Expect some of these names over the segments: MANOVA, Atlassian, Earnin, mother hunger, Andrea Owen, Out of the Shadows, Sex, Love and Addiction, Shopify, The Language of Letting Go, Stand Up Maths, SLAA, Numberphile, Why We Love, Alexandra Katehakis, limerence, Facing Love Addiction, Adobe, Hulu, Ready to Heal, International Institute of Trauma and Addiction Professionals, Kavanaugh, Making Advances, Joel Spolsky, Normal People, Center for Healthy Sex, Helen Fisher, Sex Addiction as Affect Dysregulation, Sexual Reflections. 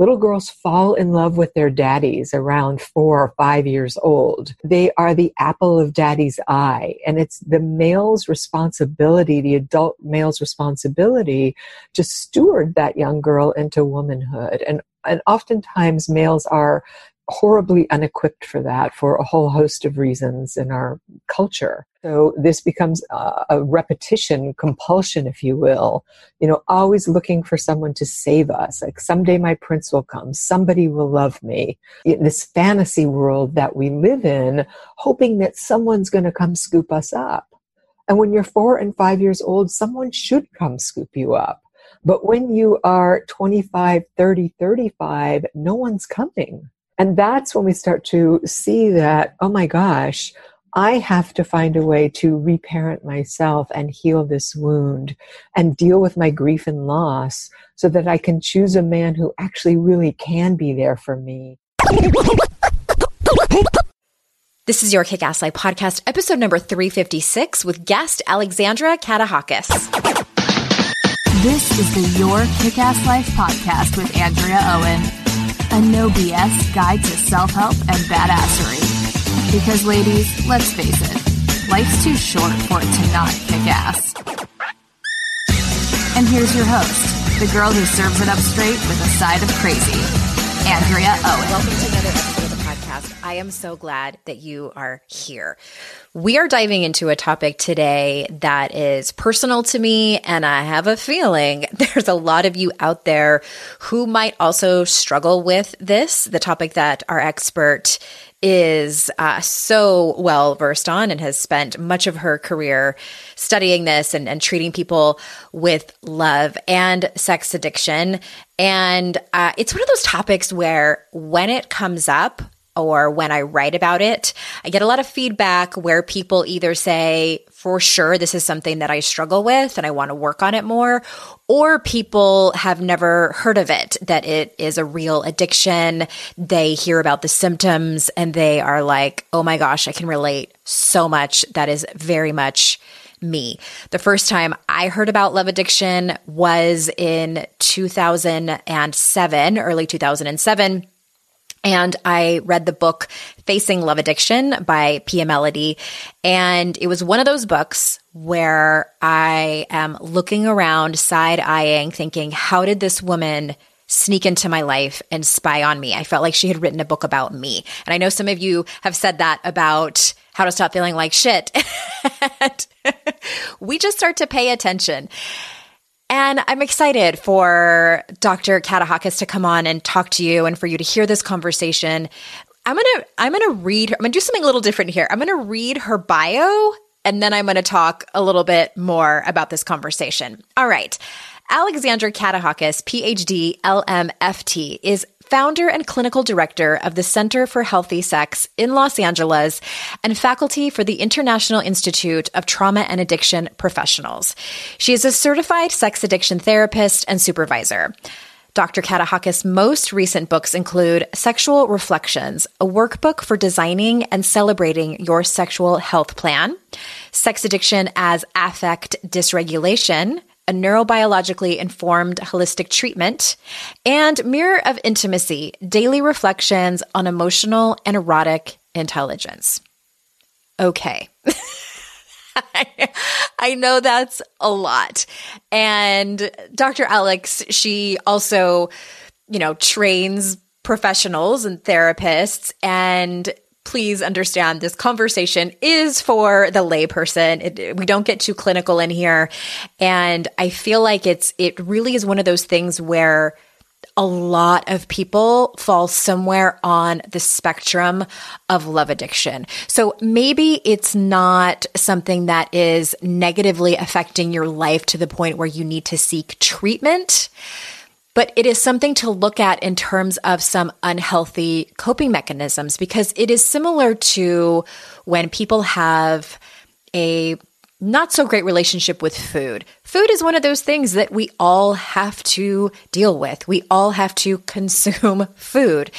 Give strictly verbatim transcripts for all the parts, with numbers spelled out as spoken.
Little girls fall in love with their daddies around four or five years old. They are the apple of daddy's eye. And it's the male's responsibility, the adult male's responsibility, to steward that young girl into womanhood. And, and oftentimes males are horribly unequipped for that for a whole host of reasons in our culture. So this becomes uh, a repetition, compulsion, if you will, you know, always looking for someone to save us. Like, someday my prince will come, somebody will love me. In this fantasy world that we live in, hoping that someone's going to come scoop us up. And when you're four and five years old, someone should come scoop you up. But when you are twenty-five, thirty, thirty-five, no one's coming. And that's when we start to see that, oh my gosh, I have to find a way to reparent myself and heal this wound and deal with my grief and loss so that I can choose a man who actually really can be there for me. This is your Kick-Ass Life podcast, episode number three fifty-six with guest Alexandra Katehakis. This is the Your Kick-Ass Life podcast with Andrea Owen. A no B S guide to self-help and badassery. Because ladies, let's face it, life's too short for it to not kick ass. And here's your host, the girl who serves it up straight with a side of crazy, Andrea Owen. Welcome to another episode of the podcast. I am so glad that you are here. We are diving into a topic today that is personal to me, and I have a feeling there's a lot of you out there who might also struggle with this, the topic that our expert is uh, so well versed on and has spent much of her career studying this and, and treating people with love and sex addiction. And uh, it's one of those topics where when it comes up, or when I write about it, I get a lot of feedback where people either say, for sure, this is something that I struggle with and I want to work on it more, or people have never heard of it, that it is a real addiction. They hear about the symptoms and they are like, oh my gosh, I can relate so much. That is very much me. The first time I heard about love addiction was in two thousand seven, early two thousand seven. And I read the book Facing Love Addiction by Pia Mellody. And it was one of those books where I am looking around, side-eyeing, thinking, how did this woman sneak into my life and spy on me? I felt like she had written a book about me. And I know some of you have said that about how to stop feeling like shit. We just start to pay attention. And I'm excited for Doctor Katehakis to come on and talk to you and for you to hear this conversation. I'm going to I'm gonna read – I'm going to do something a little different here. I'm going to read her bio, and then I'm going to talk a little bit more about this conversation. All right. Alexandra Katehakis, P H D, L M F T, is founder and clinical director of the Center for Healthy Sex in Los Angeles and faculty for the International Institute of Trauma and Addiction Professionals. She is a certified sex addiction therapist and supervisor. Doctor Katehakis' most recent books include Sexual Reflections, a workbook for designing and celebrating your sexual health plan, Sex Addiction as Affect Dysregulation, a neurobiologically informed holistic treatment, and Mirror of Intimacy, daily reflections on emotional and erotic intelligence. Okay. I, I know that's a lot. And Doctor Alex, she also, you know, trains professionals and therapists, and please understand this conversation is for the layperson. It, we don't get too clinical in here. And I feel like it's it really is one of those things where a lot of people fall somewhere on the spectrum of love addiction. So maybe it's not something that is negatively affecting your life to the point where you need to seek treatment. But it is something to look at in terms of some unhealthy coping mechanisms, because it is similar to when people have a not so great relationship with food. Food is one of those things that we all have to deal with. We all have to consume food.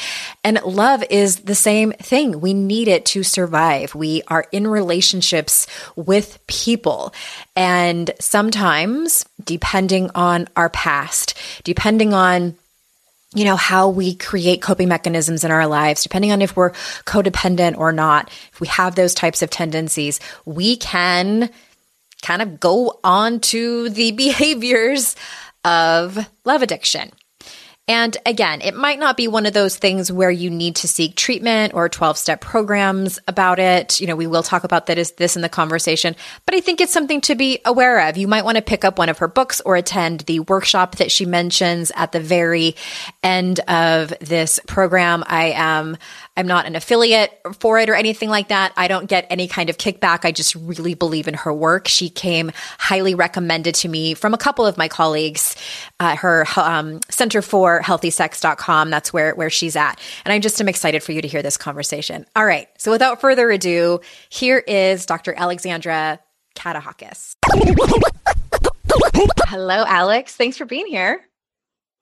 And love is the same thing. We need it to survive. We are in relationships with people. And sometimes, depending on our past, depending on you know, how we create coping mechanisms in our lives, depending on if we're codependent or not, if we have those types of tendencies, we can kind of go on to the behaviors of love addiction. And again, it might not be one of those things where you need to seek treatment or twelve-step programs about it. You know, we will talk about that is this in the conversation, but I think it's something to be aware of. You might want to pick up one of her books or attend the workshop that she mentions at the very end of this program. I am I'm not an affiliate for it or anything like that. I don't get any kind of kickback. I just really believe in her work. She came highly recommended to me from a couple of my colleagues at her um, Center for Healthy Sex dot com. That's where, where she's at. And I just am excited for you to hear this conversation. All right. So without further ado, here is Doctor Alexandra Katehakis. Hello, Alex. Thanks for being here.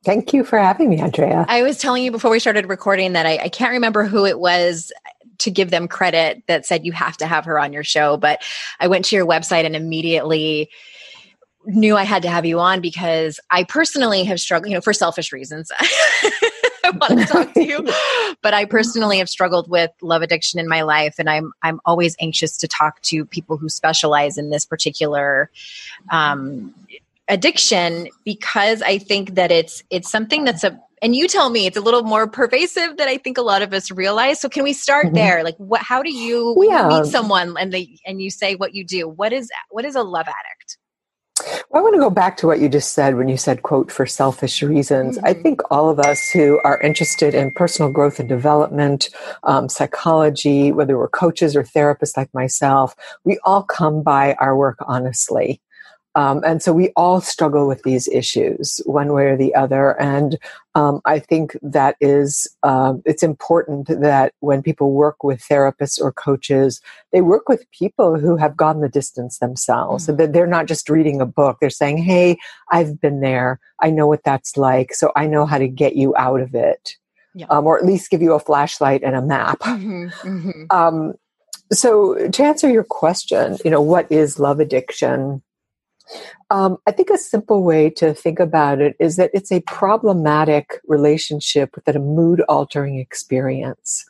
Thank you for having me, Andrea. I was telling you before we started recording that I, I can't remember who it was, to give them credit, that said you have to have her on your show. But I went to your website and immediately knew I had to have you on because I personally have struggled, you know, for selfish reasons. I want to talk to you, but I personally have struggled with love addiction in my life. And I'm, I'm always anxious to talk to people who specialize in this particular, um, addiction, because I think that it's it's something that's a, and you tell me, it's a little more pervasive than I think a lot of us realize. So can we start mm-hmm. there? Like, what? How do you yeah. meet someone and they and you say what you do? What is what is a love addict? Well, I want to go back to what you just said when you said, "quote for selfish reasons." Mm-hmm. I think all of us who are interested in personal growth and development, um, psychology, whether we're coaches or therapists like myself, we all come by our work honestly. Um, and so we all struggle with these issues one way or the other. And um, I think that is, um, it's important that when people work with therapists or coaches, they work with people who have gone the distance themselves. Mm-hmm. So that they're not just reading a book. They're saying, hey, I've been there. I know what that's like. So I know how to get you out of it. Yeah. Um, or at least give you a flashlight and a map. Mm-hmm. Mm-hmm. Um, so to answer your question, you know, what is love addiction? Um, I think a simple way to think about it is that it's a problematic relationship with a mood-altering experience.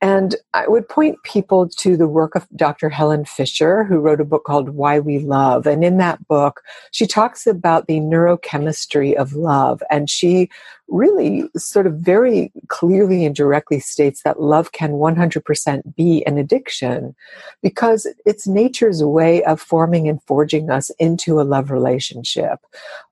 And I would point people to the work of Doctor Helen Fisher, who wrote a book called Why We Love. And in that book, she talks about the neurochemistry of love. And she really sort of very clearly and directly states that love can one hundred percent be an addiction because it's nature's way of forming and forging us into a love relationship.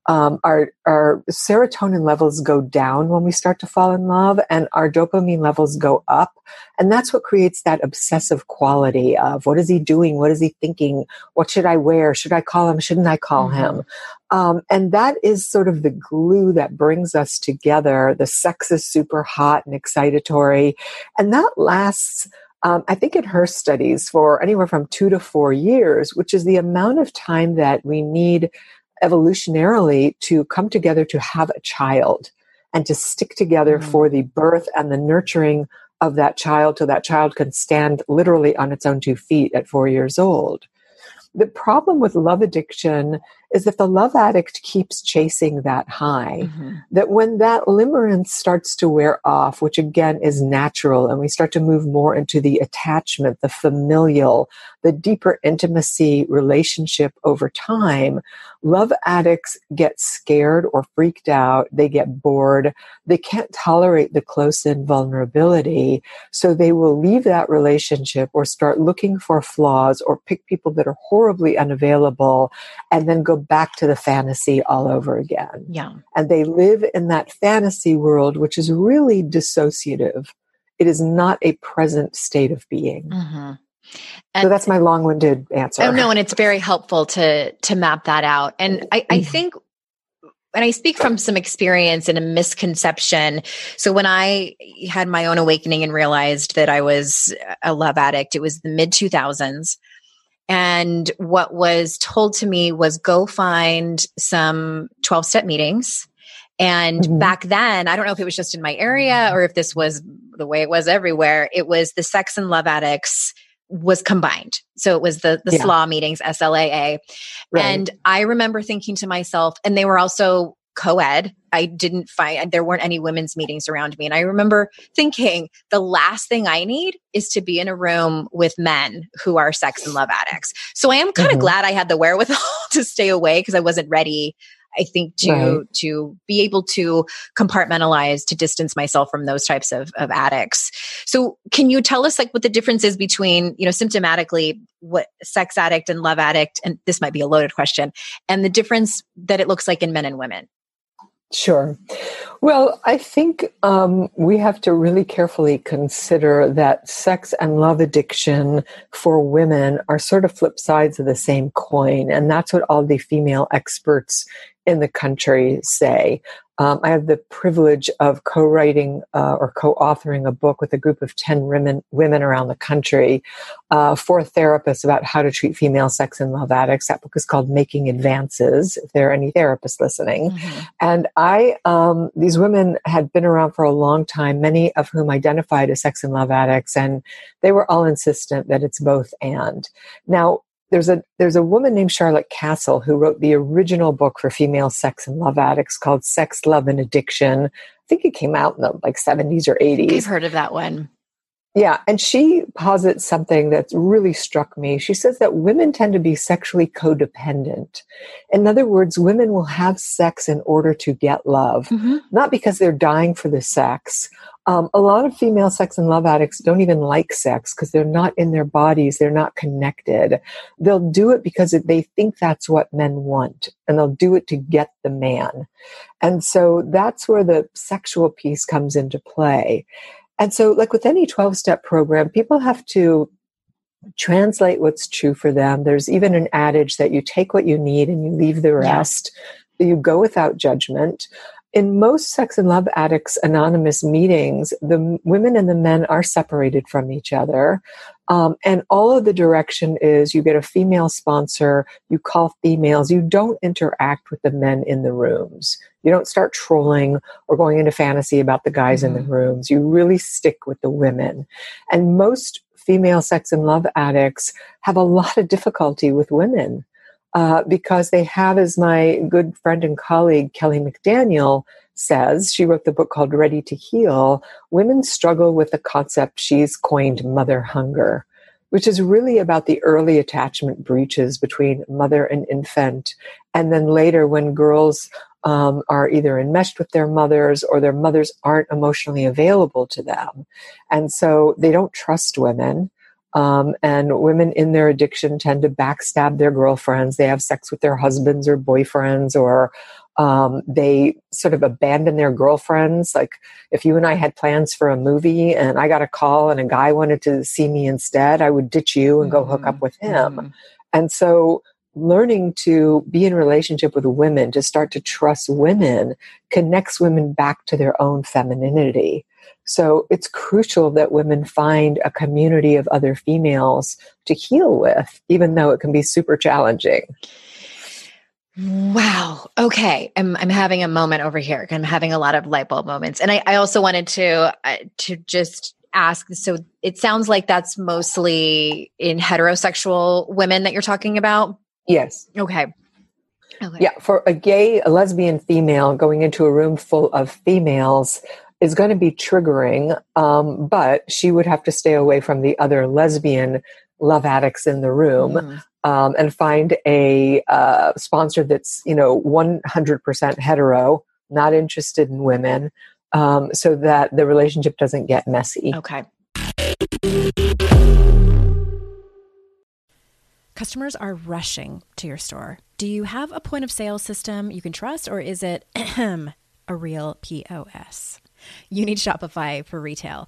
Um, our, our serotonin levels go down when we start to fall in love, and our dopamine levels go up. And that's what creates that obsessive quality of what is he doing? What is he thinking? What should I wear? Should I call him? Shouldn't I call mm-hmm. him? Um, and that is sort of the glue that brings us together. The sex is super hot and excitatory. And that lasts, um, I think in her studies, for anywhere from two to four years, which is the amount of time that we need evolutionarily to come together to have a child and to stick together mm-hmm. for the birth and the nurturing of that child till that child can stand literally on its own two feet at four years old. The problem with love addiction is that the love addict keeps chasing that high, mm-hmm. that when that limerence starts to wear off, which again is natural, and we start to move more into the attachment, the familial, the deeper intimacy relationship over time, love addicts get scared or freaked out. They get bored. They can't tolerate the close-in vulnerability. So they will leave that relationship or start looking for flaws or pick people that are horribly unavailable and then go back to the fantasy all over again. Yeah. And they live in that fantasy world, which is really dissociative. It is not a present state of being. Mm-hmm. And so that's my long-winded answer. Oh no, and it's very helpful to to map that out. And I, I think, and I speak from some experience and a misconception. So when I had my own awakening and realized that I was a love addict, it was the mid two thousands. And what was told to me was go find some twelve-step meetings. And mm-hmm. back then, I don't know if it was just in my area or if this was the way it was everywhere, it was the sex and love addicts was combined. So it was the, the yeah. S L A A meetings, S L A A. Right. And I remember thinking to myself, and they were also co-ed. I didn't find, there weren't any women's meetings around me. And I remember thinking the last thing I need is to be in a room with men who are sex and love addicts. So I am kind of mm-hmm. glad I had the wherewithal to stay away because I wasn't ready, I think, to right. to be able to compartmentalize, to distance myself from those types of, of addicts. So can you tell us like what the difference is between, you know, symptomatically what sex addict and love addict, and this might be a loaded question, and the difference that it looks like in men and women? Sure. Well, I think um, we have to really carefully consider that sex and love addiction for women are sort of flip sides of the same coin. And that's what all the female experts in the country say. Um, I have the privilege of co-writing uh, or co-authoring a book with a group of ten women, women around the country uh, for therapists about how to treat female sex and love addicts. That book is called Making Advances, if there are any therapists listening. Mm-hmm. And I, um, these women had been around for a long time, many of whom identified as sex and love addicts, and they were all insistent that it's both and. Now, There's a there's a woman named Charlotte Castle who wrote the original book for female sex and love addicts called Sex, Love and Addiction. I think it came out in the like seventies or eighties. I've heard of that one. Yeah, and she posits something that's really struck me. She says that women tend to be sexually codependent. In other words, women will have sex in order to get love, mm-hmm. not because they're dying for the sex. Um, a lot of female sex and love addicts don't even like sex because they're not in their bodies. They're not connected. They'll do it because they think that's what men want, and they'll do it to get the man. And so that's where the sexual piece comes into play. And so like with any twelve-step program, people have to translate what's true for them. There's even an adage that you take what you need and you leave the rest. Yeah. You go without judgment. In most Sex and Love Addicts Anonymous meetings, the women and the men are separated from each other. Um, and all of the direction is you get a female sponsor, you call females, you don't interact with the men in the rooms. You don't start trolling or going into fantasy about the guys mm-hmm. in the rooms. You really stick with the women. And most female sex and love addicts have a lot of difficulty with women. Uh, because they have, as my good friend and colleague, Kelly McDaniel, says, she wrote the book called Ready to Heal, women struggle with the concept she's coined mother hunger, which is really about the early attachment breaches between mother and infant. And then later when girls um, are either enmeshed with their mothers or their mothers aren't emotionally available to them. And so they don't trust women. Um, and women in their addiction tend to backstab their girlfriends. They have sex with their husbands or boyfriends, or um, they sort of abandon their girlfriends. Like if you and I had plans for a movie and I got a call and a guy wanted to see me instead, I would ditch you and go hook up with him. Mm-hmm. And so learning to be in relationship with women, to start to trust women, connects women back to their own femininity. So it's crucial that women find a community of other females to heal with, even though it can be super challenging. Wow. Okay. I'm I'm having a moment over here. I'm having a lot of light bulb moments. And I, I also wanted to uh, to just ask, so it sounds like that's mostly in heterosexual women that you're talking about? Yes. Okay. Okay. Yeah. For a gay, a lesbian female going into a room full of females is going to be triggering, um, but she would have to stay away from the other lesbian love addicts in the room mm. um, and find a uh, sponsor that's, you know, one hundred percent hetero, not interested in women, um, so that the relationship doesn't get messy. Okay. Customers are rushing to your store. Do you have a point of sale system you can trust, or is it a real P O S? You need Shopify for retail.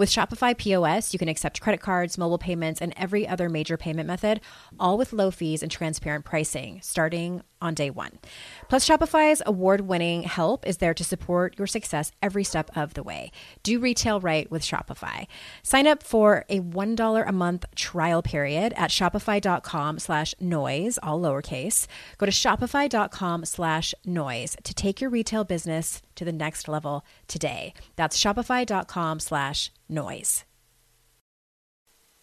With Shopify P O S, you can accept credit cards, mobile payments, and every other major payment method, all with low fees and transparent pricing, starting on day one. Plus, Shopify's award-winning help is there to support your success every step of the way. Do retail right with Shopify. Sign up for a one dollar a month trial period at shopify.com slash noise, all lowercase. Go to shopify.com slash noise to take your retail business to the next level today. That's shopify.com slash noise.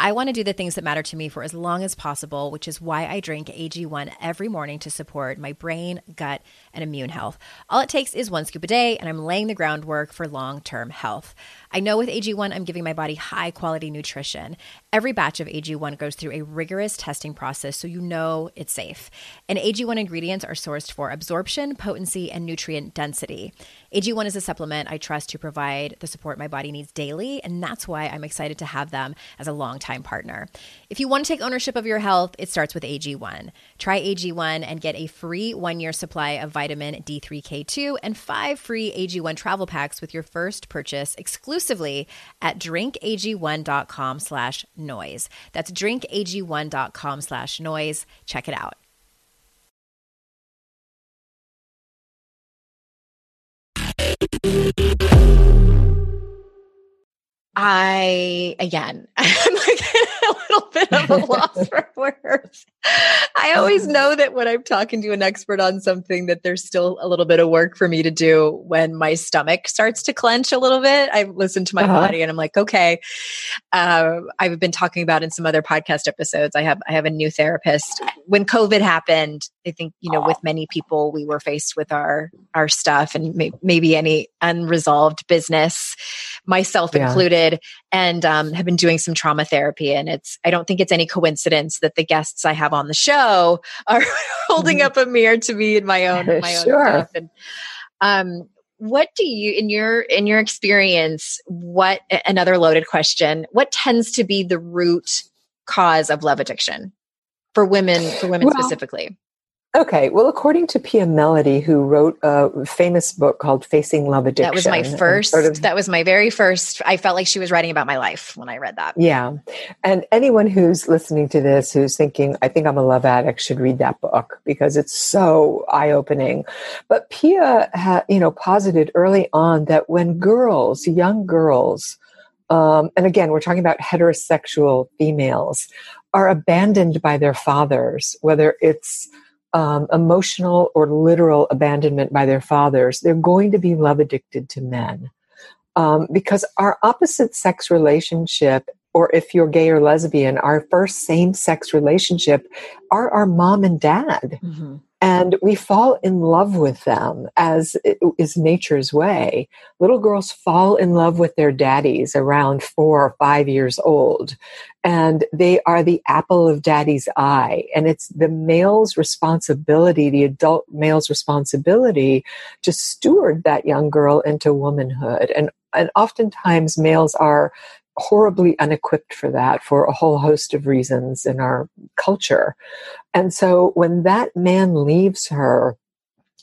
I want to do the things that matter to me for as long as possible, which is why I drink A G one every morning to support my brain, gut, and immune health. All it takes is one scoop a day, and I'm laying the groundwork for long-term health. I know with A G one, I'm giving my body high-quality nutrition. Every batch of A G one goes through a rigorous testing process, so you know it's safe. And A G one ingredients are sourced for absorption, potency, and nutrient density. A G one is a supplement I trust to provide the support my body needs daily, and that's why I'm excited to have them as a longtime partner. If you want to take ownership of your health, it starts with A G one. Try A G one and get a free one-year supply of vitamin D three K two and five free A G one travel packs with your first purchase exclusively at drinkag1.com slash noise. That's drinkag1.com slash noise. Check it out. I, again, I'm like a little bit of a loss for words. I always know that when I'm talking to an expert on something that there's still a little bit of work for me to do when my stomach starts to clench a little bit. I listen to my uh-huh. body and I'm like, okay, uh, I've been talking about in some other podcast episodes. I have, I have a new therapist. When COVID happened, I think, you know, with many people, we were faced with our, our stuff and may, maybe any unresolved business, myself yeah. included. And um, have been doing some trauma therapy. And it's, I don't think it's any coincidence that the guests I have on the show are holding up a mirror to me in my own, my own sure. stuff. And um, what do you, in your, in your experience, what, another loaded question, what tends to be the root cause of love addiction for women, for women well, specifically? Okay. Well, according to Pia Mellody, who wrote a famous book called Facing Love Addiction. That was my first, sort of, that was my very first, I felt like she was writing about my life when I read that. Yeah. And anyone who's listening to this, who's thinking, I think I'm a love addict, should read that book because it's so eye-opening. But Pia, ha, you know, posited early on that when girls, young girls, um, and again, we're talking about heterosexual females, are abandoned by their fathers, whether it's Um, emotional or literal abandonment by their fathers, they're going to be love addicted to men. Um, because our opposite sex relationship, or if you're gay or lesbian, our first same-sex relationship are our mom and dad. Mm-hmm. And we fall in love with them, as is nature's way. Little girls fall in love with their daddies around four or five years old. And they are the apple of daddy's eye. And it's the male's responsibility, the adult male's responsibility, to steward that young girl into womanhood. And, and oftentimes males are horribly unequipped for that for a whole host of reasons in our culture. And so when that man leaves her,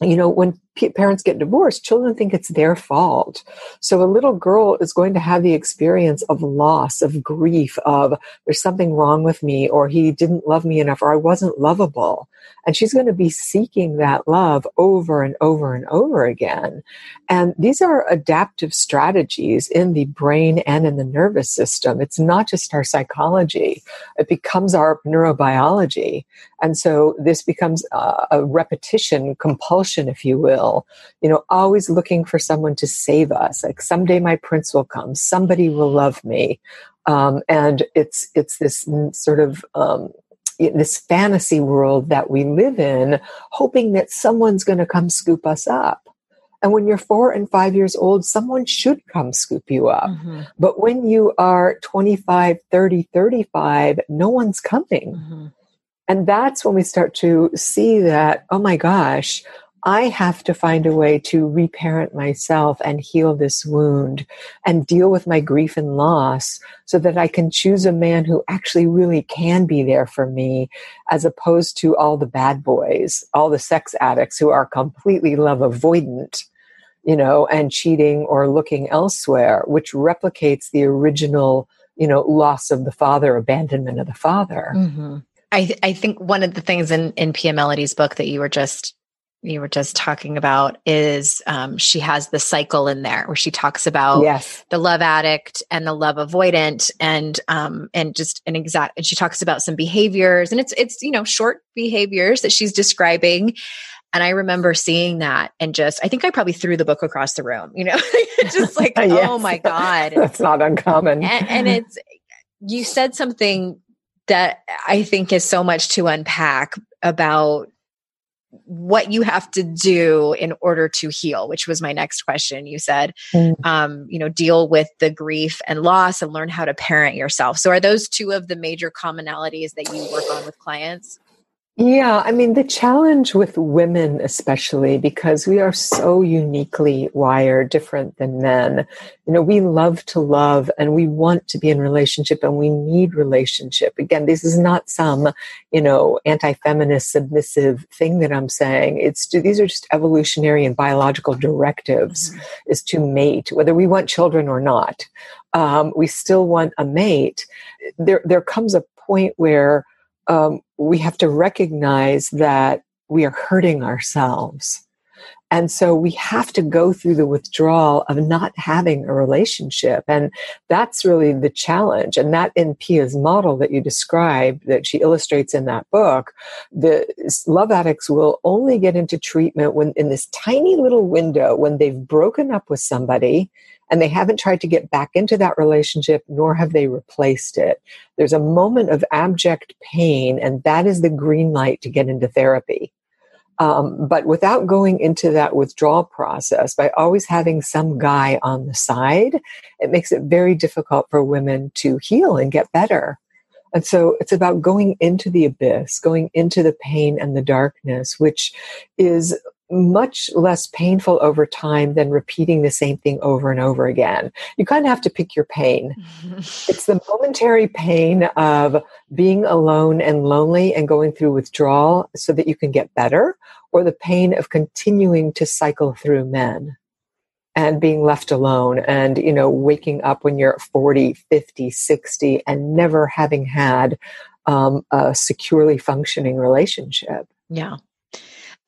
you know, when p- parents get divorced, children think it's their fault. So a little girl is going to have the experience of loss, of grief, of there's something wrong with me, or he didn't love me enough, or I wasn't lovable. And she's going to be seeking that love over and over and over again. And these are adaptive strategies in the brain and in the nervous system. It's not just our psychology. It becomes our neurobiology. And so this becomes a, a repetition, compulsion, if you will. You know, always looking for someone to save us. Like someday my prince will come. Somebody will love me. Um, and it's it's this sort of um, this fantasy world that we live in, hoping that someone's going to come scoop us up. And when you're four and five years old, someone should come scoop you up. Mm-hmm. But when you are twenty-five, thirty, thirty-five, no one's coming. Mm-hmm. And that's when we start to see that, oh my gosh, I have to find a way to reparent myself and heal this wound and deal with my grief and loss so that I can choose a man who actually really can be there for me, as opposed to all the bad boys, all the sex addicts who are completely love avoidant, you know, and cheating or looking elsewhere, which replicates the original, you know, loss of the father, abandonment of the father. Mm-hmm. I, th- I think one of the things in, in Pia Mellody's book that you were just you were just talking about is um, she has the cycle in there where she talks about yes. the love addict and the love avoidant and, um, and just an exact, and she talks about some behaviors, and it's, it's, you know, short behaviors that she's describing. And I remember seeing that and just, I think I probably threw the book across the room, you know, just like, yes. oh my God, that's not uncommon. And, and it's, you said something that I think is so much to unpack about what you have to do in order to heal, which was my next question. You said, mm. um, you know, deal with the grief and loss and learn how to parent yourself. So are those two of the major commonalities that you work on with clients? Yeah. I mean, the challenge with women, especially because we are so uniquely wired different than men, you know, we love to love and we want to be in relationship and we need relationship. Again, this is not some, you know, anti-feminist submissive thing that I'm saying. It's these are just evolutionary and biological directives mm-hmm. is to mate, whether we want children or not. Um, we still want a mate. There, there comes a point where Um, we have to recognize that we are hurting ourselves. And so we have to go through the withdrawal of not having a relationship. And that's really the challenge. And that in Pia's model that you described, that she illustrates in that book, the love addicts will only get into treatment when in this tiny little window when they've broken up with somebody and they haven't tried to get back into that relationship, nor have they replaced it. There's a moment of abject pain, and that is the green light to get into therapy. Um, but without going into that withdrawal process, by always having some guy on the side, it makes it very difficult for women to heal and get better. And so it's about going into the abyss, going into the pain and the darkness, which is much less painful over time than repeating the same thing over and over again. You kind of have to pick your pain. Mm-hmm. It's the momentary pain of being alone and lonely and going through withdrawal so that you can get better, or the pain of continuing to cycle through men and being left alone and, you know, waking up when you're forty, fifty, sixty and never having had um, a securely functioning relationship. Yeah.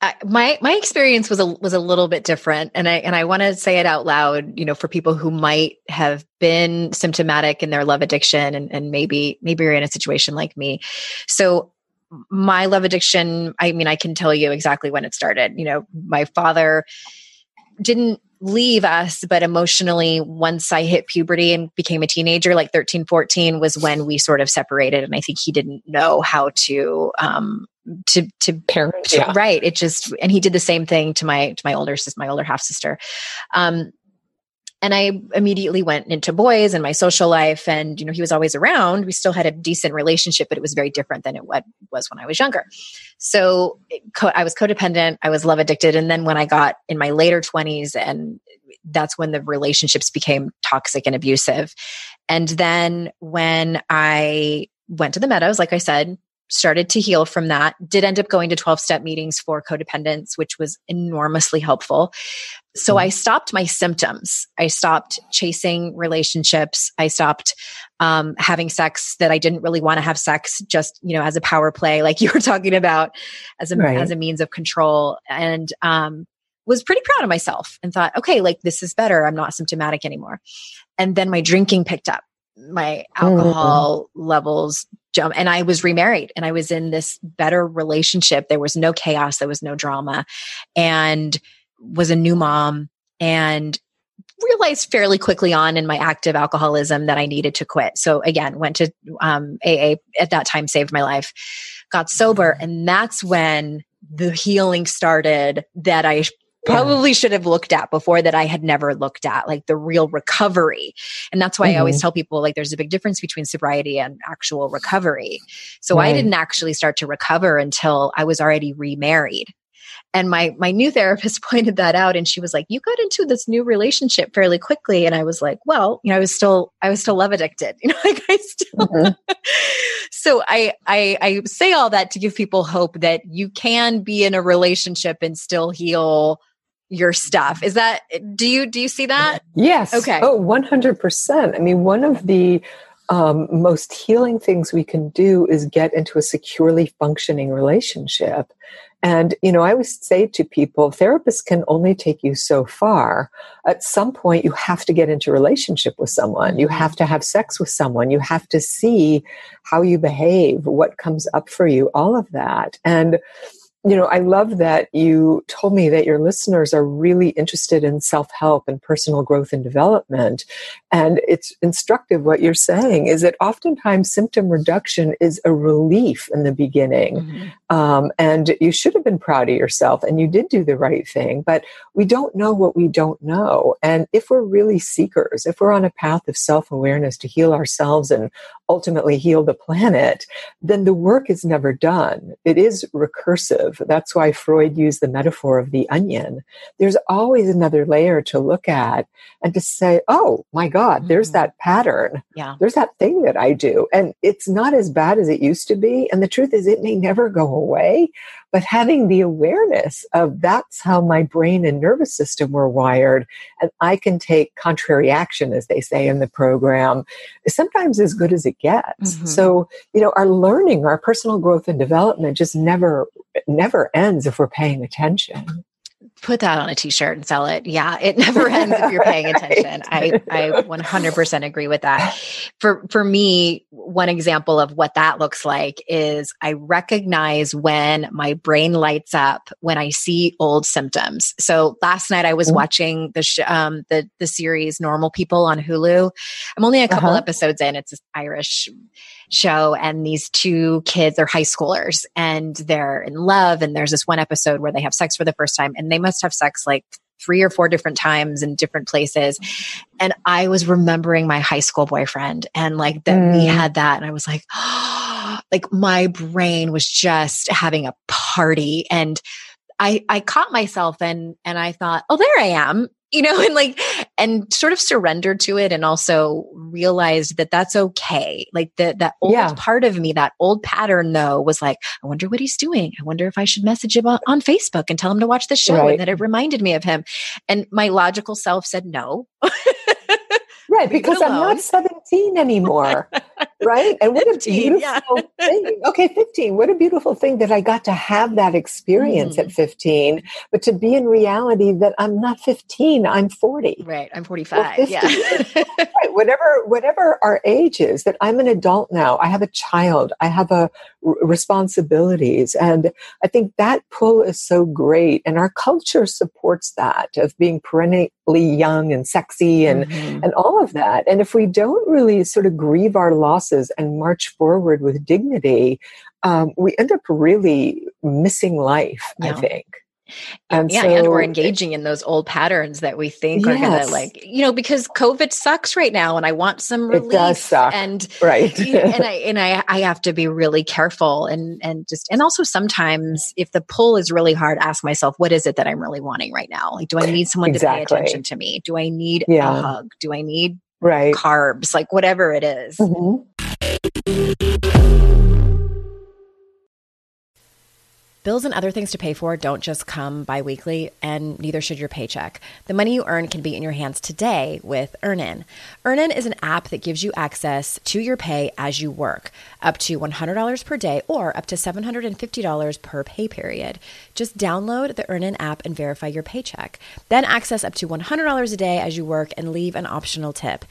Uh, my my experience was a was a little bit different, and I and I want to say it out loud, you know, for people who might have been symptomatic in their love addiction, and and maybe maybe you're in a situation like me. So my love addiction, I mean, I can tell you exactly when it started. You know, my father didn't leave us, but emotionally, once I hit puberty and became a teenager, like thirteen, fourteen was when we sort of separated, and I think he didn't know how to. Um, to, to parent. Yeah. Right. It just, and he did the same thing to my, to my older sister, my older half sister. Um, and I immediately went into boys and my social life, and, you know, he was always around. We still had a decent relationship, but it was very different than it was when I was younger. So it, co- I was codependent. I was love addicted. And then when I got in my later twenties, and that's when the relationships became toxic and abusive. And then when I went to the Meadows, like I said, started to heal from that, did end up going to twelve-step meetings for codependence, which was enormously helpful. So mm-hmm. I stopped my symptoms. I stopped chasing relationships. I stopped um, having sex that I didn't really want to have sex, just, you know, as a power play, like you were talking about, as a, right. as a means of control. And um, was pretty proud of myself and thought, okay, like this is better. I'm not symptomatic anymore. And then my drinking picked up. My alcohol mm-hmm. levels jumped, and I was remarried, and I was in this better relationship. There was no chaos. There was no drama, and was a new mom, and realized fairly quickly on in my active alcoholism that I needed to quit. So again, went to um, A A at that time, saved my life, got sober. And that's when the healing started that I probably should have looked at before that I had never looked at, like the real recovery. And that's why mm-hmm. I always tell people, like, there's a big difference between sobriety and actual recovery. So right. I didn't actually start to recover until I was already remarried. And my my new therapist pointed that out, and she was like, "You got into this new relationship fairly quickly." And I was like, "Well, you know, I was still I was still love addicted, you know, like I still." Mm-hmm. So I, I I say all that to give people hope that you can be in a relationship and still heal your stuff. Is that do you do you see that? Yes. Okay. Oh, one hundred percent. I mean, one of the um, most healing things we can do is get into a securely functioning relationship. And, you know, I always say to people, therapists can only take you so far. At some point, you have to get into a relationship with someone. You have to have sex with someone. You have to see how you behave, what comes up for you, all of that. And, you know, I love that you told me that your listeners are really interested in self-help and personal growth and development. And it's instructive what you're saying is that oftentimes symptom reduction is a relief in the beginning. Mm-hmm. Um, and you should have been proud of yourself and you did do the right thing, but we don't know what we don't know. And if we're really seekers, if we're on a path of self-awareness to heal ourselves and ultimately heal the planet, then the work is never done. It is recursive. That's why Freud used the metaphor of the onion. There's always another layer to look at and to say, oh my God, mm-hmm. there's that pattern. Yeah. There's that thing that I do. And it's not as bad as it used to be. And the truth is it may never go away, but having the awareness of that's how my brain and nervous system were wired. And I can take contrary action, as they say in the program, sometimes as good as it gets. Mm-hmm. So, you know, our learning, our personal growth and development just never never ends if we're paying attention. Put that on a t-shirt and sell it. Yeah. It never ends if you're paying attention. I, I one hundred percent agree with that. For, for me, one example of what that looks like is I recognize when my brain lights up when I see old symptoms. So last night I was mm-hmm. watching the, sh- um, the, the series Normal People on Hulu. I'm only a couple uh-huh. episodes in. It's this Irish show and these two kids, they're high schoolers and they're in love. And there's this one episode where they have sex for the first time and they must have sex like three or four different times in different places. And I was remembering my high school boyfriend and like that mm. we had that. And I was like, oh, like my brain was just having a party. And I, I caught myself and, and I thought, oh, there I am, you know, and like, and sort of surrendered to it and also realized that that's okay. Like the, that old yeah. part of me, that old pattern though, was like, I wonder what he's doing. I wonder if I should message him on, on Facebook and tell him to watch the show right. and that it reminded me of him. And my logical self said, no. Right. Because I'm not seventeen anymore. Right. And what fifteen, a beautiful yeah. thing. Okay. fifteen. What a beautiful thing that I got to have that experience mm. at fifteen, but to be in reality that I'm not fifteen, I'm forty. Right. I'm forty-five. Well, yeah. Right. Whatever, whatever our age is, that I'm an adult now, I have a child, I have a r- responsibilities. And I think that pull is so great. And our culture supports that of being perennially young and sexy and, mm-hmm. and all of that. And if we don't really sort of grieve our losses and march forward with dignity, um, we end up really missing life, yeah. I think. And yeah, so, and we're engaging in those old patterns that we think yes. are going to like, you know, because COVID sucks right now and I want some relief. It does suck. And, right. and I, and I, I have to be really careful and, and just, and also sometimes if the pull is really hard, ask myself, what is it that I'm really wanting right now? Like, do I need someone exactly. to pay attention to me? Do I need yeah. a hug? Do I need right. carbs? Like whatever it is. Mm-hmm. Bills and other things to pay for don't just come bi-weekly, and neither should your paycheck. The money you earn can be in your hands today with Earnin. Earnin is an app that gives you access to your pay as you work, up to one hundred dollars per day or up to seven hundred fifty dollars per pay period. Just download the Earnin app and verify your paycheck. Then access up to one hundred dollars a day as you work and leave an optional tip.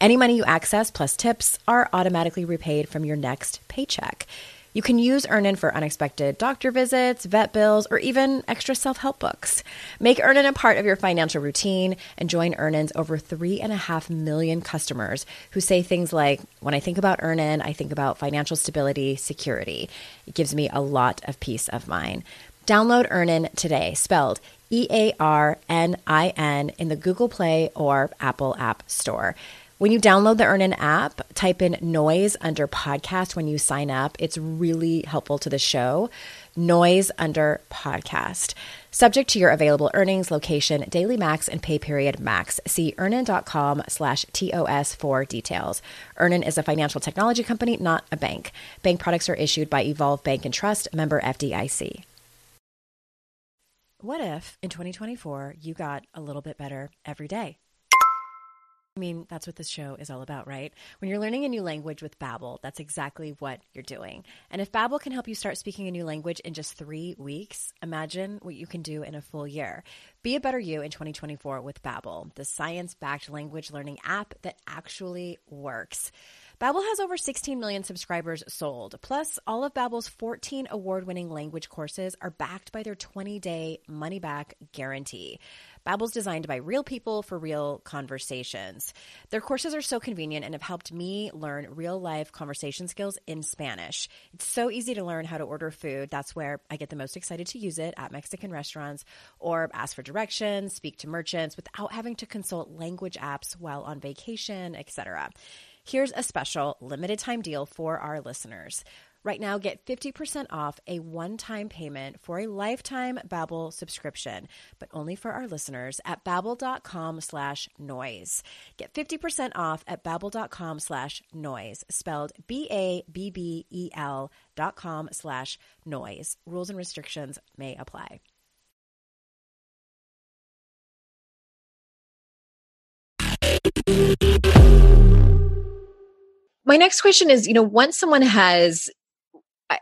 Any money you access plus tips are automatically repaid from your next paycheck. You can use Earnin for unexpected doctor visits, vet bills, or even extra self-help books. Make Earnin a part of your financial routine and join Earnin's over three and a half million customers who say things like, when I think about Earnin, I think about financial stability, security. It gives me a lot of peace of mind. Download Earnin today, spelled E A R N I N in the Google Play or Apple App Store. When you download the Earnin app, type in noise under podcast when you sign up. It's really helpful to the show. Noise under podcast. Subject to your available earnings, location, daily max, and pay period max. See earnin.com slash TOS for details. Earnin is a financial technology company, not a bank. Bank products are issued by Evolve Bank and Trust, member F D I C. What if in twenty twenty-four you got a little bit better every day? I mean, that's what this show is all about, right? When you're learning a new language with Babbel, that's exactly what you're doing. And if Babbel can help you start speaking a new language in just three weeks, imagine what you can do in a full year. Be a better you in twenty twenty-four with Babbel, the science-backed language learning app that actually works. Babbel has over sixteen million subscribers sold. Plus, all of Babbel's fourteen award-winning language courses are backed by their twenty-day money-back guarantee. Babbel's designed by real people for real conversations. Their courses are so convenient and have helped me learn real-life conversation skills in Spanish. It's so easy to learn how to order food. That's where I get the most excited to use it, at Mexican restaurants, or ask for directions, speak to merchants without having to consult language apps while on vacation, et cetera. Here's a special limited-time deal for our listeners. Right now, get fifty percent off a one-time payment for a lifetime Babbel subscription, but only for our listeners at babbel.com slash noise. Get fifty percent off at babbel.com slash noise, spelled B A B B E L dot com slash noise. Rules and restrictions may apply. My next question is, you know, once someone has,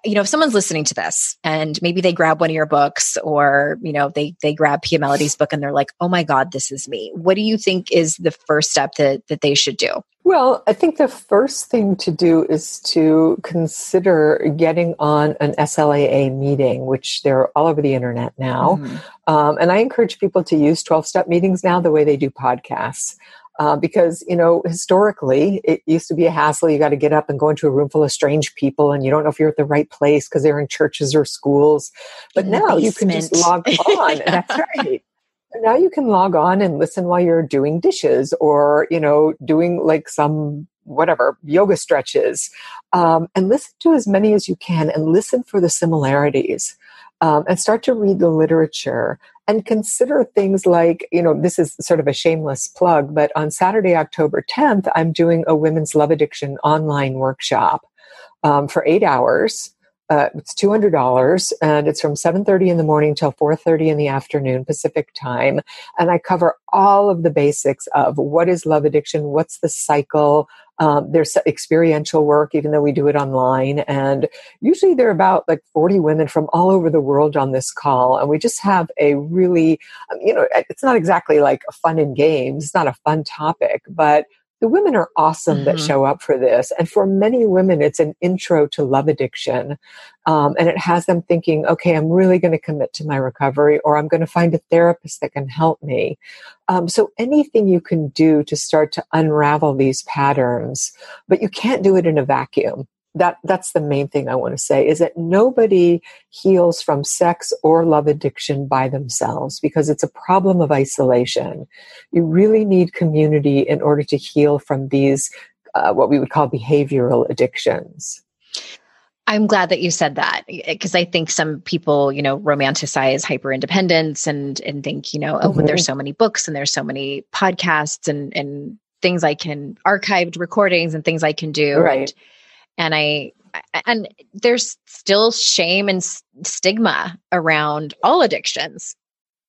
you know, if someone's listening to this and maybe they grab one of your books or, you know, they they grab Pia Mellody's book and they're like, oh my God, this is me. What do you think is the first step that that they should do? Well, I think the first thing to do is to consider getting on an S L A A meeting, which they're all over the internet now. Mm-hmm. Um, and I encourage people to use twelve-step meetings now the way they do podcasts. Uh, because, you know, historically, it used to be a hassle. You got to get up and go into a room full of strange people, and you don't know if you're at the right place because they're in churches or schools. But in now you can just log on. That's right. Now you can log on and listen while you're doing dishes or, you know, doing like some whatever yoga stretches, um, and listen to as many as you can and listen for the similarities. Um, and start to read the literature and consider things like, you know, this is sort of a shameless plug, but on Saturday, October tenth, I'm doing a women's love addiction online workshop um, for eight hours. Uh, it's two hundred dollars and it's from seven thirty in the morning till four thirty in the afternoon Pacific time. And I cover all of the basics of what is love addiction, what's the cycle. Um, there's experiential work, even though we do it online. And usually there are about like forty women from all over the world on this call. And we just have a really, you know, it's not exactly like fun and games. It's not a fun topic, but the women are awesome mm-hmm. that show up for this. And for many women, it's an intro to love addiction. Um, and it has them thinking, okay, I'm really going to commit to my recovery, or I'm going to find a therapist that can help me. Um, so anything you can do to start to unravel these patterns, but you can't do it in a vacuum. That that's the main thing I want to say, is that nobody heals from sex or love addiction by themselves, because it's a problem of isolation. You really need community in order to heal from these, uh, what we would call behavioral addictions. I'm glad that you said that, because I think some people, you know, romanticize hyper-independence and and think, you know, oh, mm-hmm. there's so many books and there's so many podcasts and and things I can, archived recordings and things I can do. Right. And, And I, and there's still shame and s- stigma around all addictions.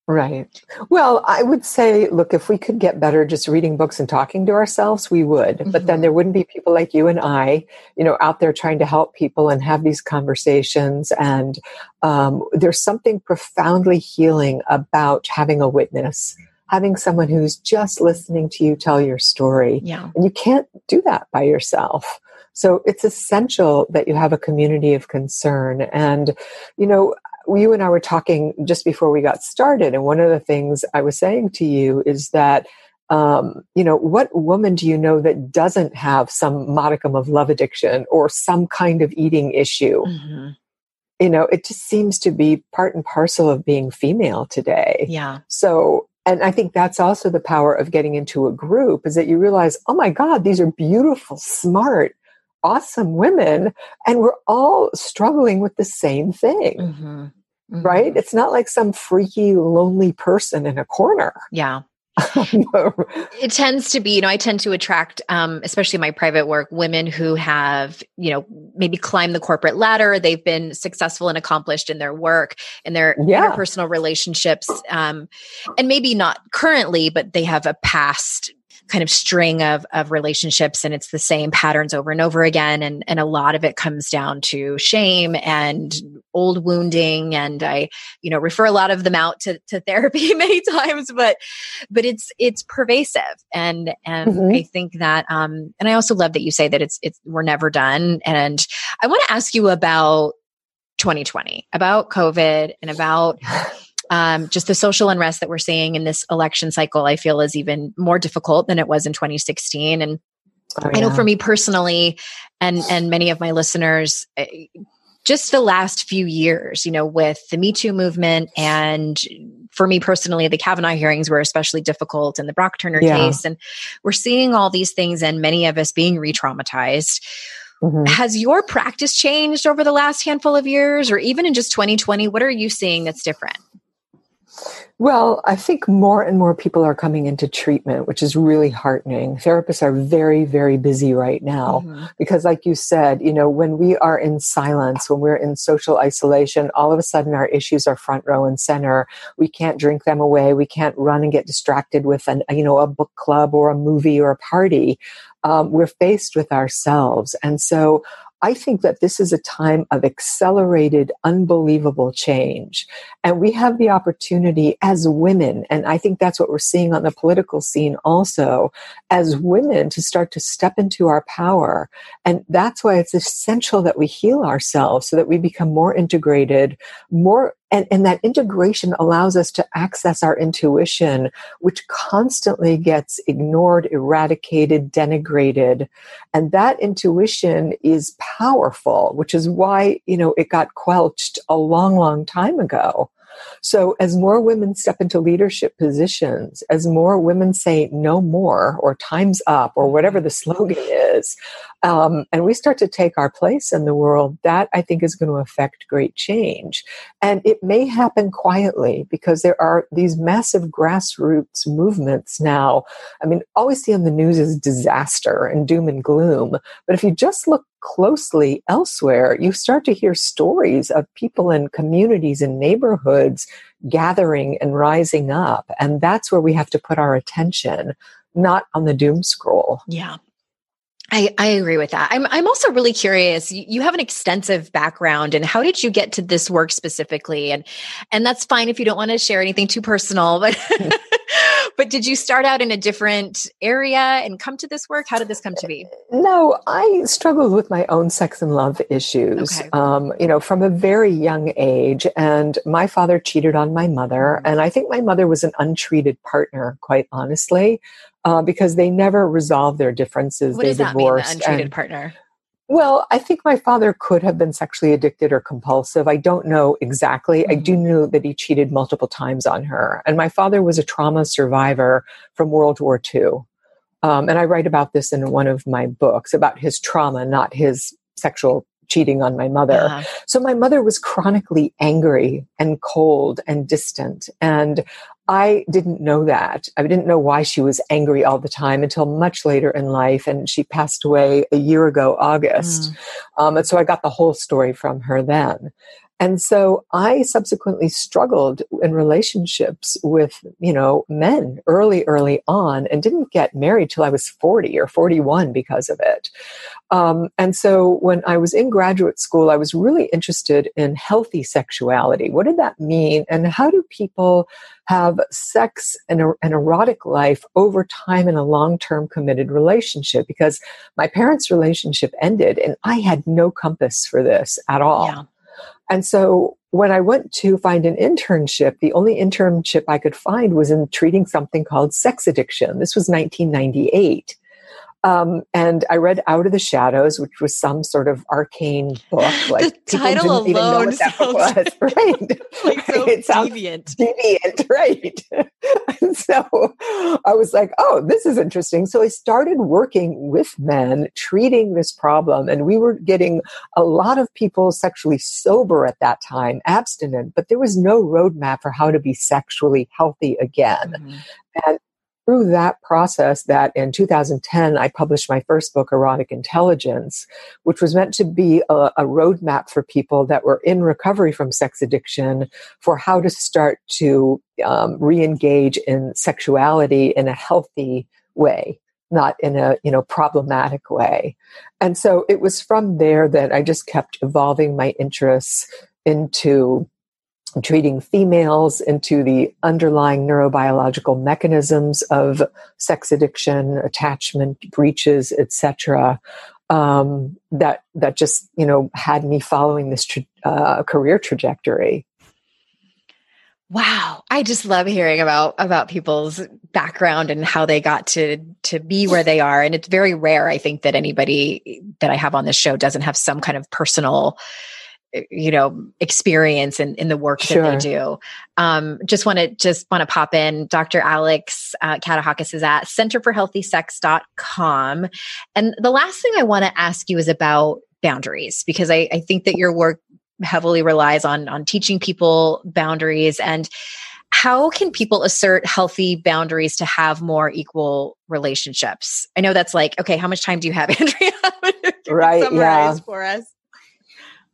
Right. Well, I would say, look, if we could get better just reading books and talking to ourselves, we would. Mm-hmm. But then there wouldn't be people like you and I, you know, out there trying to help people and have these conversations. And um, there's something profoundly healing about having a witness, having someone who's just listening to you tell your story. Yeah. And you can't do that by yourself. So it's essential that you have a community of concern. And, you know, you and I were talking just before we got started. And one of the things I was saying to you is that, um, you know, what woman do you know that doesn't have some modicum of love addiction or some kind of eating issue? Mm-hmm. you know, it just seems to be part and parcel of being female today. Yeah. So, and I think that's also the power of getting into a group, is that you realize, oh my God, these are beautiful, smart, awesome women. And we're all struggling with the same thing, mm-hmm. Mm-hmm. right? It's not like some freaky, lonely person in a corner. Yeah. No. It tends to be, you know, I tend to attract, um, especially in my private work, women who have, you know, maybe climbed the corporate ladder. They've been successful and accomplished in their work, in their yeah. interpersonal relationships. Um, and maybe not currently, but they have a past kind of string of, of relationships, and it's the same patterns over and over again. And, and a lot of it comes down to shame and old wounding. And I, you know, refer a lot of them out to, to therapy many times, but, but it's, it's pervasive. And, and mm-hmm. I think that, um, and I also love that you say that it's, it's, we're never done. And I want to ask you about twenty twenty, about COVID, and about, Um, just the social unrest that we're seeing in this election cycle, I feel, is even more difficult than it was in twenty sixteen. And oh, yeah. I know for me personally, and and many of my listeners, just the last few years, you know, with the Me Too movement, and for me personally, the Kavanaugh hearings were especially difficult, and the Brock Turner yeah. case, and we're seeing all these things, and many of us being re-traumatized. Mm-hmm. Has your practice changed over the last handful of years, or even in just twenty twenty? What are you seeing that's different? Well, I think more and more people are coming into treatment, which is really heartening. Therapists are very, very busy right now mm-hmm. because, like you said, you know, when we are in silence, when we're in social isolation, all of a sudden our issues are front row and center. We can't drink them away. We can't run and get distracted with an, you know, a book club or a movie or a party. Um, we're faced with ourselves. And so I think that this is a time of accelerated, unbelievable change. And we have the opportunity as women, and I think that's what we're seeing on the political scene also, as women to start to step into our power. And that's why it's essential that we heal ourselves so that we become more integrated, more And, and that integration allows us to access our intuition, which constantly gets ignored, eradicated, denigrated. And that intuition is powerful, which is why, you know, it got quelched a long, long time ago. So as more women step into leadership positions, as more women say no more or time's up or whatever the slogan is, um, and we start to take our place in the world, that I think is going to affect great change. And it may happen quietly because there are these massive grassroots movements now. I mean, all we see on the news is disaster and doom and gloom. But if you just look closely elsewhere, you start to hear stories of people in communities and neighborhoods gathering and rising up. And that's where we have to put our attention, not on the doom scroll. Yeah. I, I agree with that. I'm I'm also really curious. You, you have an extensive background, and how did you get to this work specifically? And and that's fine if you don't want to share anything too personal, but but did you start out in a different area and come to this work? How did this come to be? No, I struggled with my own sex and love issues, okay. um, you know, from a very young age. And my father cheated on my mother. And I think my mother was an untreated partner, quite honestly. Uh, because they never resolved their differences. What they does that divorced mean, the untreated and, partner? Well, I think my father could have been sexually addicted or compulsive. I don't know exactly. Mm-hmm. I do know that he cheated multiple times on her. And my father was a trauma survivor from World War Two. Um, and I write about this in one of my books, about his trauma, not his sexual cheating on my mother. Uh-huh. So my mother was chronically angry and cold and distant. And I didn't know that. I didn't know why she was angry all the time until much later in life. And she passed away a year ago, August. Mm. Um, and so I got the whole story from her then. And so I subsequently struggled in relationships with, you know, men early, early on, and didn't get married till I was forty or forty-one because of it. Um, and so when I was in graduate school, I was really interested in healthy sexuality. What did that mean? And how do people have sex and er- an erotic life over time in a long-term committed relationship? Because my parents' relationship ended, and I had no compass for this at all. Yeah. And so when I went to find an internship, the only internship I could find was in treating something called sex addiction. This was nineteen ninety-eight. Um, and I read Out of the Shadows, which was some sort of arcane book. Like the title alone even know what that book was, right? Like so it deviant. Deviant, right. And so I was like, oh, this is interesting. So I started working with men treating this problem. And we were getting a lot of people sexually sober at that time, abstinent, but there was no roadmap for how to be sexually healthy again. Mm-hmm. And through that process, that in two thousand ten, I published my first book, Erotic Intelligence, which was meant to be a, a roadmap for people that were in recovery from sex addiction for how to start to um, re-engage in sexuality in a healthy way, not in a, you know, problematic way. And so it was from there that I just kept evolving my interests into treating females, into the underlying neurobiological mechanisms of sex addiction, attachment breaches, et cetera. Um, that that just you know had me following this tra- uh, career trajectory. Wow, I just love hearing about about people's background and how they got to to be where they are. And it's very rare, I think, that anybody that I have on this show doesn't have some kind of personal, you know, experience in, in the work sure. that they do. Um, just want to just want to pop in. Doctor Alex uh, Katehakis is at center for healthy sex dot com. And the last thing I want to ask you is about boundaries, because I, I think that your work heavily relies on on teaching people boundaries. And how can people assert healthy boundaries to have more equal relationships? I know that's like, okay, how much time do you have, Andrea? Right. Summarize yeah. for us.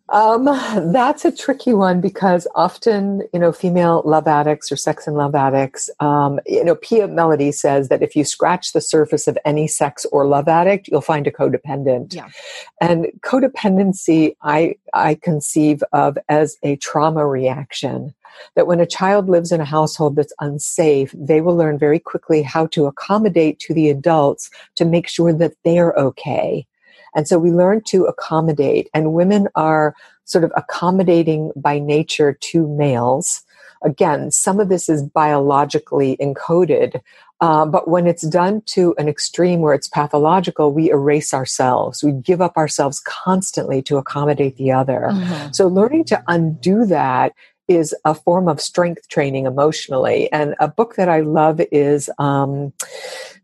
Um, that's a tricky one because often, you know, female love addicts or sex and love addicts, um, you know, Pia Mellody says that if you scratch the surface of any sex or love addict, you'll find a codependent. Yeah. And codependency, I, I conceive of as a trauma reaction. That when a child lives in a household that's unsafe, they will learn very quickly how to accommodate to the adults to make sure that they're okay. And so we learn to accommodate, and women are sort of accommodating by nature to males. Again, some of this is biologically encoded, uh, but when it's done to an extreme where it's pathological, we erase ourselves. We give up ourselves constantly to accommodate the other. Mm-hmm. So learning to undo that is a form of strength training emotionally. And a book that I love is um,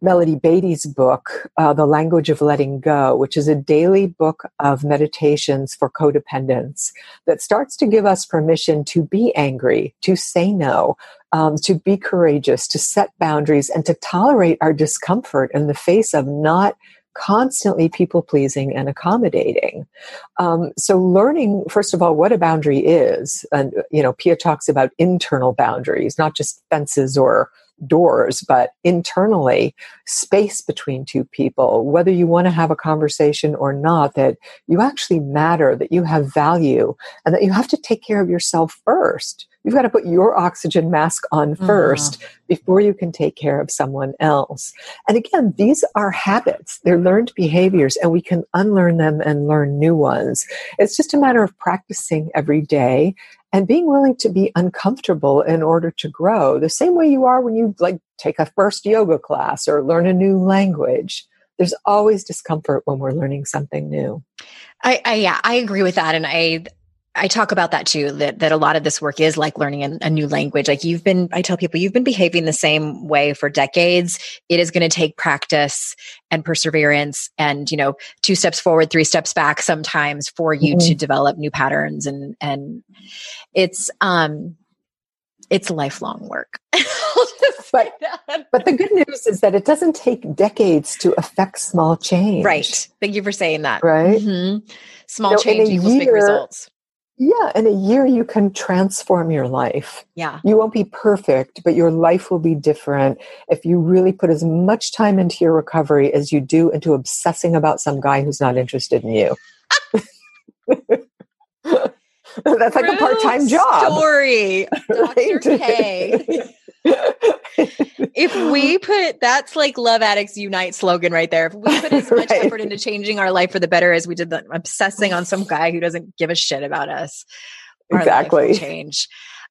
Melody Beatty's book, uh, The Language of Letting Go, which is a daily book of meditations for codependence that starts to give us permission to be angry, to say no, um, to be courageous, to set boundaries, and to tolerate our discomfort in the face of not constantly people-pleasing and accommodating. Um, so learning, first of all, what a boundary is. And, you know, Pia talks about internal boundaries, not just fences or doors, but internally, space between two people, whether you want to have a conversation or not, that you actually matter, that you have value, and that you have to take care of yourself first. You've got to put your oxygen mask on first uh-huh. before you can take care of someone else. And again, these are habits. They're learned behaviors, and we can unlearn them and learn new ones. It's just a matter of practicing every day and being willing to be uncomfortable in order to grow, the same way you are when you like take a first yoga class or learn a new language. There's always discomfort when we're learning something new. I, I yeah, I agree with that. And I I talk about that too, that, that a lot of this work is like learning a, a new language. Like you've been, I tell people, you've been behaving the same way for decades. It is going to take practice and perseverance and, you know, two steps forward, three steps back sometimes for you mm-hmm. to develop new patterns. And, and it's, um, it's lifelong work. But, but the good news is that it doesn't take decades to affect small change. Right. Thank you for saying that. Right. Mm-hmm. Small so change equals year, big results. Yeah. In a year, you can transform your life. Yeah. You won't be perfect, but your life will be different if you really put as much time into your recovery as you do into obsessing about some guy who's not interested in you. That's like True a part-time job. Story. Doctor K. If we put, that's like Love Addicts Unite slogan right there. If we put as much right. effort into changing our life for the better as we did the obsessing on some guy who doesn't give a shit about us, our exactly. life will change.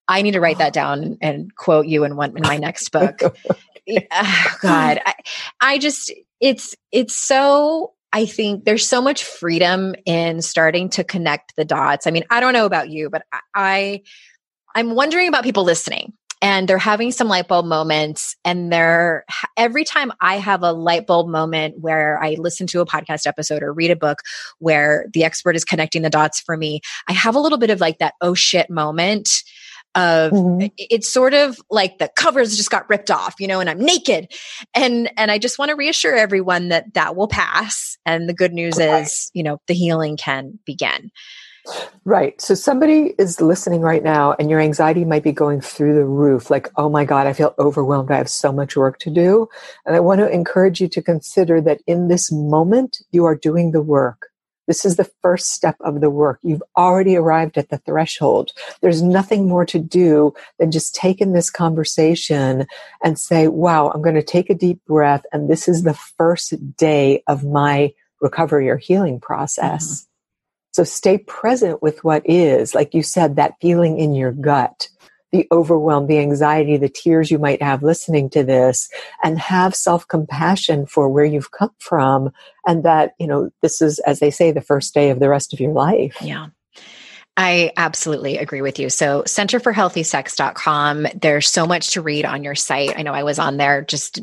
I need to write that down and quote you in one in my next book. uh, God, I, I just, it's, it's so, I think there's so much freedom in starting to connect the dots. I mean, I don't know about you, but I, I'm wondering about people listening and they're having some light bulb moments. And they're, every time I have a light bulb moment where I listen to a podcast episode or read a book where the expert is connecting the dots for me, I have a little bit of like that, oh shit moment of mm-hmm. It's sort of like the covers just got ripped off, you know, and I'm naked. And, and I just want to reassure everyone that that will pass. And the good news okay. is, you know, the healing can begin. Right. So somebody is listening right now and your anxiety might be going through the roof. Like, oh my God, I feel overwhelmed. I have so much work to do. And I want to encourage you to consider that in this moment, you are doing the work. This is the first step of the work. You've already arrived at the threshold. There's nothing more to do than just take in this conversation and say, wow, I'm going to take a deep breath. And this is the first day of my recovery or healing process. Mm-hmm. So stay present with what is, like you said, that feeling in your gut, the overwhelm, the anxiety, the tears you might have listening to this, and have self-compassion for where you've come from. And that, you know, this is, as they say, the first day of the rest of your life. Yeah. I absolutely agree with you. So center for healthy sex dot com, there's so much to read on your site. I know I was on there just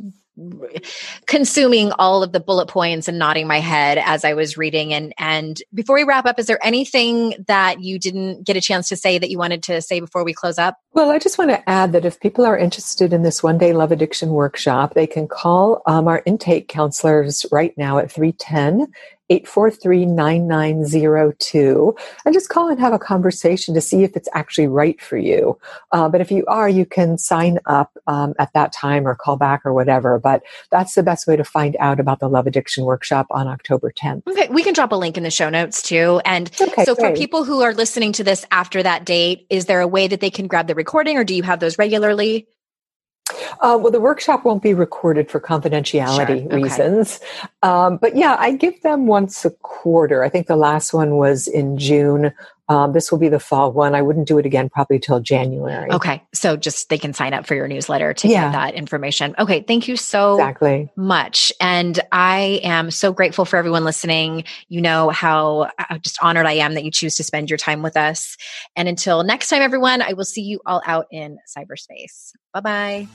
consuming all of the bullet points and nodding my head as I was reading. And, and before we wrap up, is there anything that you didn't get a chance to say that you wanted to say before we close up? Well, I just want to add that if people are interested in this one day love addiction workshop, they can call um, our intake counselors right now at three one zero, eight four three, nine nine zero two and just call and have a conversation to see if it's actually right for you. Uh, but if you are, you can sign up um, at that time or call back or whatever. But that's the best way to find out about the Love Addiction Workshop on October tenth. Okay. We can drop a link in the show notes too. And okay, so great. For people who are listening to this after that date, is there a way that they can grab the recording or do you have those regularly? Uh, well, the workshop won't be recorded for confidentiality sure. okay. reasons. Um, but yeah, I give them once a quarter. I think the last one was in June. Um, this will be the fall one. I wouldn't do it again probably till January. Okay. So just they can sign up for your newsletter to yeah. get that information. Okay. Thank you so exactly. much. And I am so grateful for everyone listening. You know how just honored I am that you choose to spend your time with us. And until next time, everyone, I will see you all out in cyberspace. Bye-bye.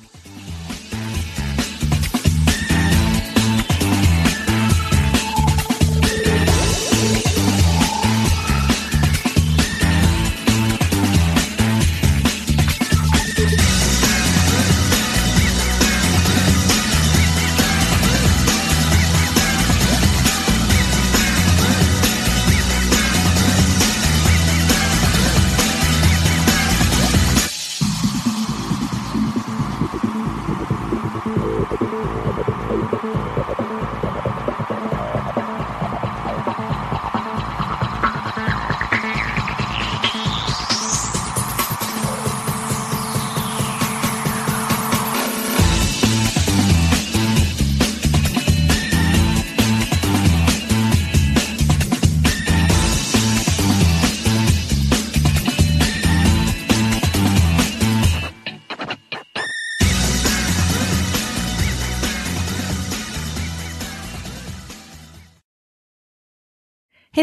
Hey